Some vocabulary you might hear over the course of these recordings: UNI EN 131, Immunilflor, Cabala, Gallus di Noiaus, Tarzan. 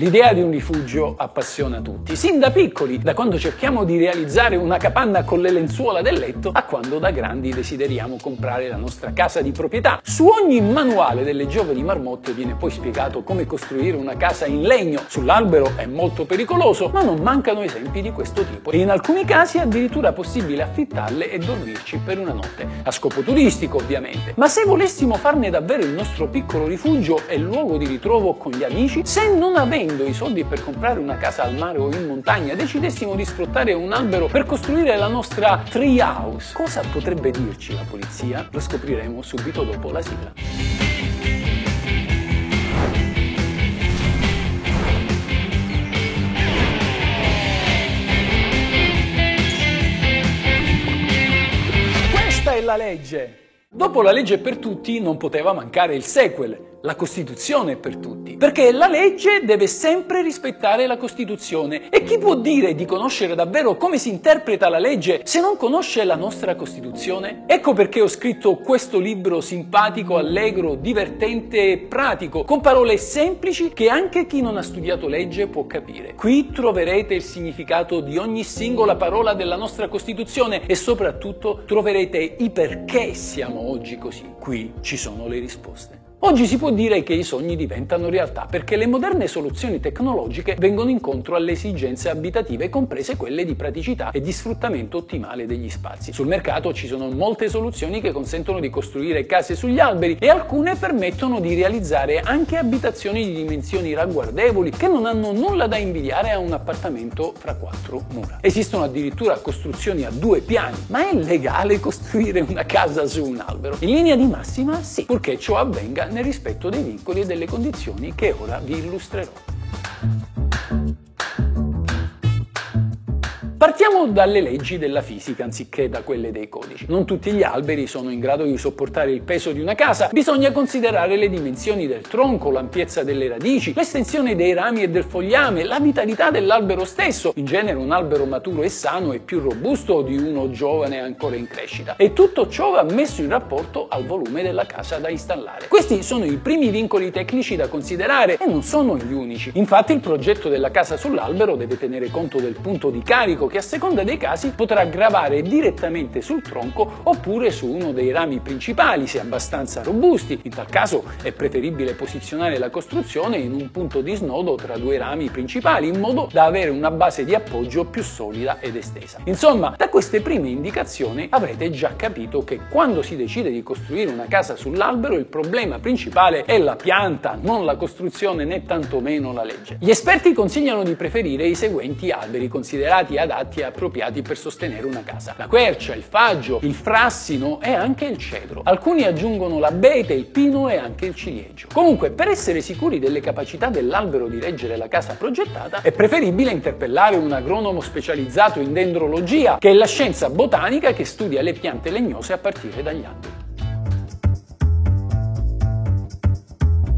L'idea di un rifugio appassiona tutti, sin da piccoli, da quando cerchiamo di realizzare una capanna con le lenzuola del letto a quando da grandi desideriamo comprare la nostra casa di proprietà. Su ogni manuale delle giovani marmotte viene poi spiegato come costruire una casa in legno, sull'albero è molto pericoloso, ma non mancano esempi di questo tipo e in alcuni casi è addirittura possibile affittarle e dormirci per una notte, a scopo turistico ovviamente. Ma se volessimo farne davvero il nostro piccolo rifugio e luogo di ritrovo con gli amici, se non avendo i soldi per comprare una casa al mare o in montagna, decidessimo di sfruttare un albero per costruire la nostra tree house. Cosa potrebbe dirci la polizia? Lo scopriremo subito dopo la sigla. Questa è la legge! Dopo la legge per tutti non poteva mancare il sequel, la Costituzione per tutti, perché la legge deve sempre rispettare la Costituzione e chi può dire di conoscere davvero come si interpreta la legge se non conosce la nostra Costituzione? Ecco perché ho scritto questo libro simpatico, allegro, divertente e pratico, con parole semplici che anche chi non ha studiato legge può capire. Qui troverete il significato di ogni singola parola della nostra Costituzione e soprattutto troverete i perché siamo oggi così. Qui ci sono le risposte. Oggi si può dire che i sogni diventano realtà perché le moderne soluzioni tecnologiche vengono incontro alle esigenze abitative, comprese quelle di praticità e di sfruttamento ottimale degli spazi. Sul mercato ci sono molte soluzioni che consentono di costruire case sugli alberi e alcune permettono di realizzare anche abitazioni di dimensioni ragguardevoli che non hanno nulla da invidiare a un appartamento fra quattro mura. Esistono addirittura costruzioni a 2 piani, ma è legale costruire una casa su un albero? In linea di massima sì, purché ciò avvenga nel rispetto dei vincoli e delle condizioni che ora vi illustrerò. Partiamo dalle leggi della fisica anziché da quelle dei codici. Non tutti gli alberi sono in grado di sopportare il peso di una casa, bisogna considerare le dimensioni del tronco, l'ampiezza delle radici, l'estensione dei rami e del fogliame, la vitalità dell'albero stesso. In genere un albero maturo e sano è più robusto di uno giovane ancora in crescita e tutto ciò va messo in rapporto al volume della casa da installare. Questi sono i primi vincoli tecnici da considerare e non sono gli unici. Infatti il progetto della casa sull'albero deve tenere conto del punto di carico che a seconda dei casi potrà gravare direttamente sul tronco oppure su uno dei rami principali se abbastanza robusti. In tal caso è preferibile posizionare la costruzione in un punto di snodo tra 2 rami principali in modo da avere una base di appoggio più solida ed estesa. Insomma, da queste prime indicazioni avrete già capito che quando si decide di costruire una casa sull'albero il problema principale è la pianta, non la costruzione né tantomeno la legge. Gli esperti consigliano di preferire i seguenti alberi considerati adatti e appropriati per sostenere una casa: la quercia, il faggio, il frassino e anche il cedro. Alcuni aggiungono l'abete, il pino e anche il ciliegio. Comunque, per essere sicuri delle capacità dell'albero di reggere la casa progettata, è preferibile interpellare un agronomo specializzato in dendrologia, che è la scienza botanica che studia le piante legnose a partire dagli alberi.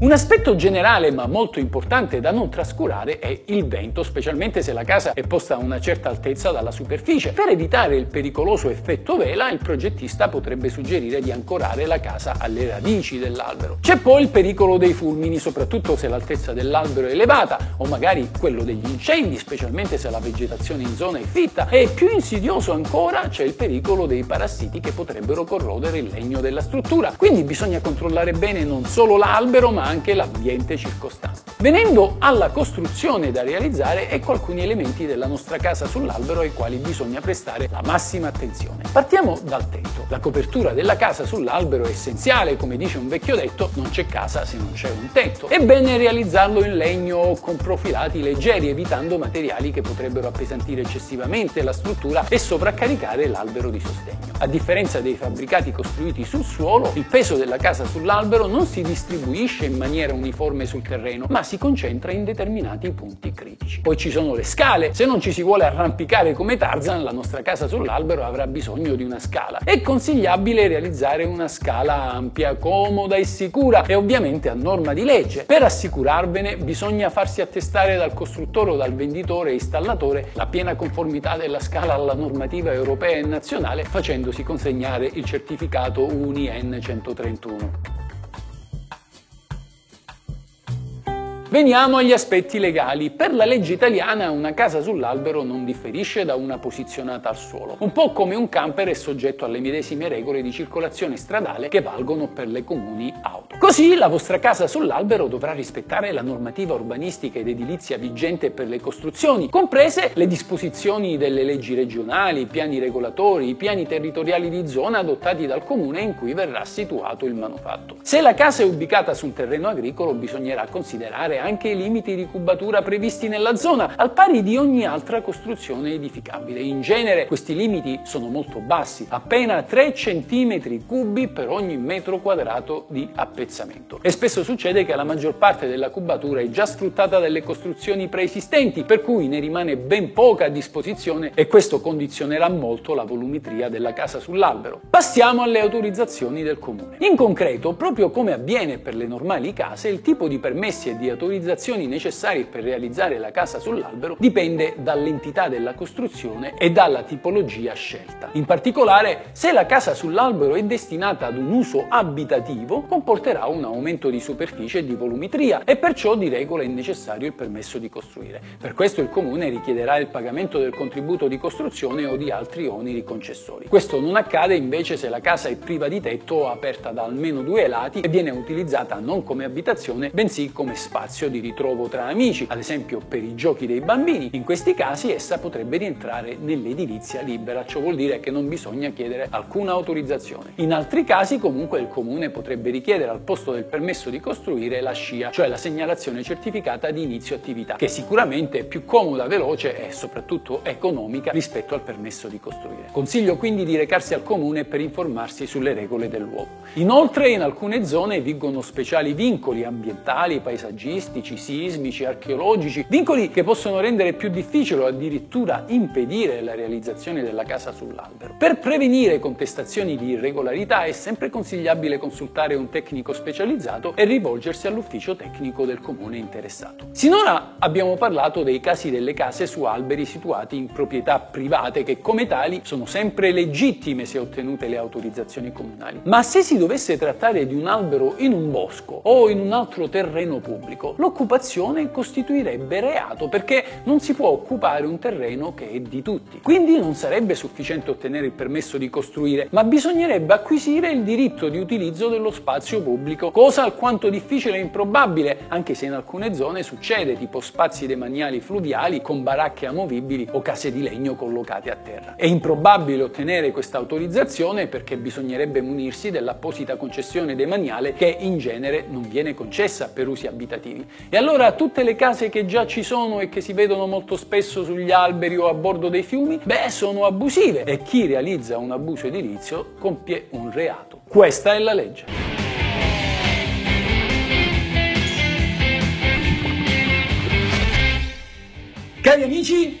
Un aspetto generale ma molto importante da non trascurare è il vento, specialmente se la casa è posta a una certa altezza dalla superficie. Per evitare il pericoloso effetto vela, il progettista potrebbe suggerire di ancorare la casa alle radici dell'albero. C'è poi il pericolo dei fulmini, soprattutto se l'altezza dell'albero è elevata, o magari quello degli incendi, specialmente se la vegetazione in zona è fitta, e più insidioso ancora c'è il pericolo dei parassiti che potrebbero corrodere il legno della struttura. Quindi bisogna controllare bene non solo l'albero ma anche l'ambiente circostante. Venendo alla costruzione da realizzare, ecco alcuni elementi della nostra casa sull'albero ai quali bisogna prestare la massima attenzione. Partiamo dal tetto. La copertura della casa sull'albero è essenziale, come dice un vecchio detto, non c'è casa se non c'è un tetto. È bene realizzarlo in legno o con profilati leggeri, evitando materiali che potrebbero appesantire eccessivamente la struttura e sovraccaricare l'albero di sostegno. A differenza dei fabbricati costruiti sul suolo, il peso della casa sull'albero non si distribuisce in maniera uniforme sul terreno, ma si concentra in determinati punti critici. Poi ci sono le scale. Se non ci si vuole arrampicare come Tarzan, la nostra casa sull'albero avrà bisogno di una scala. È consigliabile realizzare una scala ampia, comoda e sicura e ovviamente a norma di legge. Per assicurarvene bisogna farsi attestare dal costruttore o dal venditore e installatore la piena conformità della scala alla normativa europea e nazionale, facendosi consegnare il certificato UNI EN 131. Veniamo agli aspetti legali. Per la legge italiana una casa sull'albero non differisce da una posizionata al suolo, un po' come un camper è soggetto alle medesime regole di circolazione stradale che valgono per le comuni auto. Così la vostra casa sull'albero dovrà rispettare la normativa urbanistica ed edilizia vigente per le costruzioni, comprese le disposizioni delle leggi regionali, i piani regolatori, i piani territoriali di zona adottati dal comune in cui verrà situato il manufatto. Se la casa è ubicata su un terreno agricolo bisognerà considerare anche i limiti di cubatura previsti nella zona, al pari di ogni altra costruzione edificabile. In genere questi limiti sono molto bassi, appena 3 cm cubi per ogni metro quadrato di appezzamento. E spesso succede che la maggior parte della cubatura è già sfruttata dalle costruzioni preesistenti, per cui ne rimane ben poca a disposizione e questo condizionerà molto la volumetria della casa sull'albero. Passiamo alle autorizzazioni del comune. In concreto, proprio come avviene per le normali case, il tipo di permessi e di autorizzazioni necessarie per realizzare la casa sull'albero dipende dall'entità della costruzione e dalla tipologia scelta. In particolare, se la casa sull'albero è destinata ad un uso abitativo, comporterà un aumento di superficie e di volumetria e perciò di regola è necessario il permesso di costruire. Per questo il comune richiederà il pagamento del contributo di costruzione o di altri oneri concessori. Questo non accade invece se la casa è priva di tetto o aperta da almeno 2 lati e viene utilizzata non come abitazione, bensì come spazio di ritrovo tra amici, ad esempio per i giochi dei bambini. In questi casi essa potrebbe rientrare nell'edilizia libera, ciò vuol dire che non bisogna chiedere alcuna autorizzazione. In altri casi comunque il comune potrebbe richiedere al posto del permesso di costruire la SCIA, cioè la segnalazione certificata di inizio attività, che sicuramente è più comoda, veloce e soprattutto economica rispetto al permesso di costruire. Consiglio quindi di recarsi al comune per informarsi sulle regole del luogo. Inoltre in alcune zone vigono speciali vincoli ambientali, paesaggistici, sismici, archeologici, vincoli che possono rendere più difficile o addirittura impedire la realizzazione della casa sull'albero. Per prevenire contestazioni di irregolarità è sempre consigliabile consultare un tecnico specializzato e rivolgersi all'ufficio tecnico del comune interessato. Sinora abbiamo parlato dei casi delle case su alberi situati in proprietà private che come tali sono sempre legittime se ottenute le autorizzazioni comunali, ma se si dovesse trattare di un albero in un bosco o in un altro terreno pubblico, l'occupazione costituirebbe reato perché non si può occupare un terreno che è di tutti. Quindi non sarebbe sufficiente ottenere il permesso di costruire, ma bisognerebbe acquisire il diritto di utilizzo dello spazio pubblico, cosa alquanto difficile e improbabile, anche se in alcune zone succede, tipo spazi demaniali fluviali con baracche amovibili o case di legno collocate a terra. È improbabile ottenere questa autorizzazione perché bisognerebbe munirsi dell'apposita concessione demaniale che in genere non viene concessa per usi abitativi. E allora tutte le case che già ci sono e che si vedono molto spesso sugli alberi o a bordo dei fiumi, beh, sono abusive e chi realizza un abuso edilizio compie un reato. Questa è la legge. Cari amici,